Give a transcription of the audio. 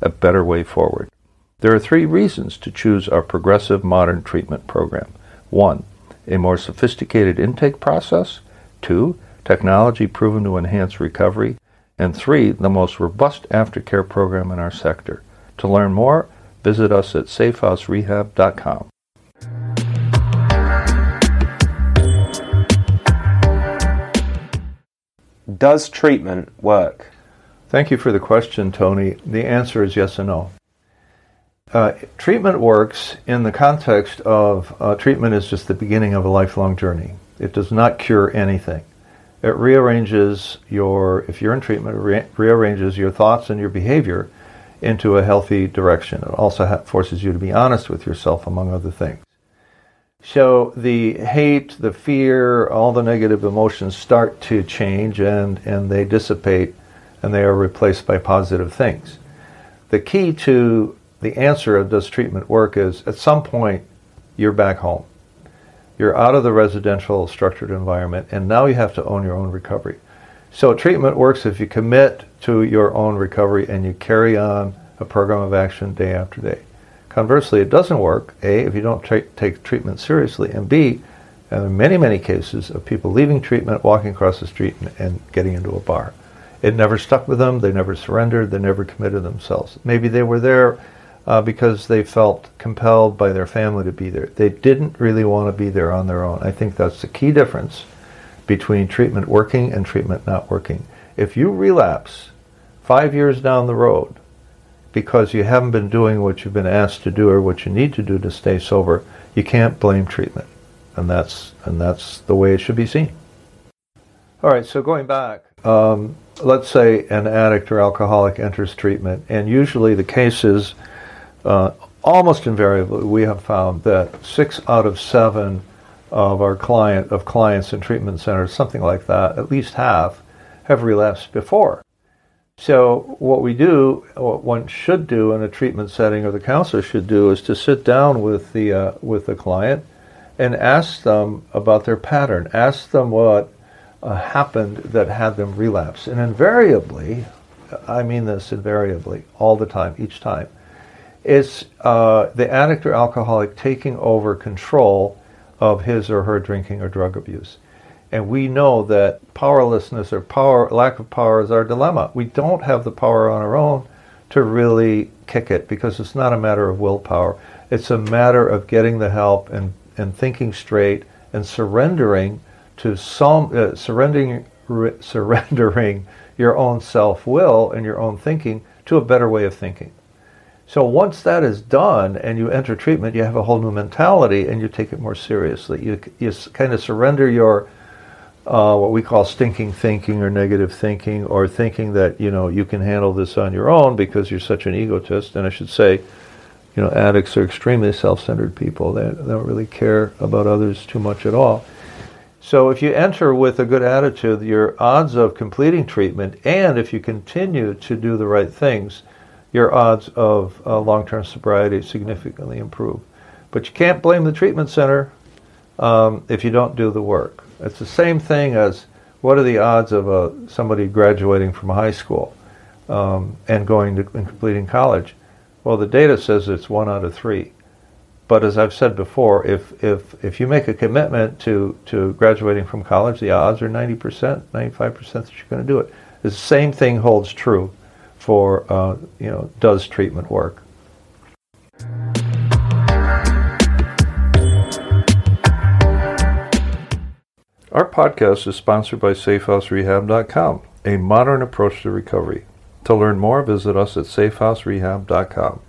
a better way forward. There are three reasons to choose our progressive modern treatment program. 1. A more sophisticated intake process. 2. Technology proven to enhance recovery. And 3. The most robust aftercare program in our sector. To learn more, visit us at SafeHouseRehab.com. Does treatment work? Thank you for the question, Tony. The answer is yes and no. Treatment works in the context of treatment is just the beginning of a lifelong journey. It does not cure anything. It rearranges if you're in treatment, it rearranges your thoughts and your behavior into a healthy direction. It also forces you to be honest with yourself, among other things. So the hate, the fear, all the negative emotions start to change and they dissipate and they are replaced by positive things. The key to the answer of does treatment work is at some point you're back home. You're out of the residential structured environment and now you have to own your own recovery. So treatment works if you commit to your own recovery and you carry on a program of action day after day. Conversely, it doesn't work, A, if you don't take treatment seriously, and B, there are many, many cases of people leaving treatment, walking across the street, and getting into a bar. It never stuck with them, they never surrendered, they never committed themselves. Maybe they were there because they felt compelled by their family to be there. They didn't really want to be there on their own. I think that's the key difference between treatment working and treatment not working. If you relapse 5 years down the road, because you haven't been doing what you've been asked to do or what you need to do to stay sober, you can't blame treatment. And that's the way it should be seen. All right, so going back, let's say an addict or alcoholic enters treatment, and usually the cases, almost invariably, we have found that 6 out of 7 of our clients in treatment centers, something like that, at least half, have relapsed before. So what one should do in a treatment setting, or the counselor should do, is to sit down with the client and ask them about their pattern. Ask them what happened that had them relapse. And invariably, I mean this invariably, all the time, each time, it's the addict or alcoholic taking over control of his or her drinking or drug abuse. And we know that powerlessness or lack of power is our dilemma. We don't have the power on our own to really kick it because it's not a matter of willpower. It's a matter of getting the help and thinking straight and surrendering your own self-will and your own thinking to a better way of thinking. So once that is done and you enter treatment, you have a whole new mentality and you take it more seriously. You kind of surrender your what we call stinking thinking or negative thinking, or thinking that, you know, you can handle this on your own because you're such an egotist. And I should say, you know, addicts are extremely self-centered people. They don't really care about others too much at all. So if you enter with a good attitude, your odds of completing treatment, and if you continue to do the right things, your odds of long-term sobriety significantly improve. But you can't blame the treatment center if you don't do the work. It's the same thing as what are the odds of somebody graduating from high school and going to and completing college? Well, the data says it's 1 out of 3. But as I've said before, if you make a commitment to graduating from college, the odds are 90%, 95% that you're going to do it. The same thing holds true for does treatment work? Our podcast is sponsored by SafeHouseRehab.com, a modern approach to recovery. To learn more, visit us at SafeHouseRehab.com.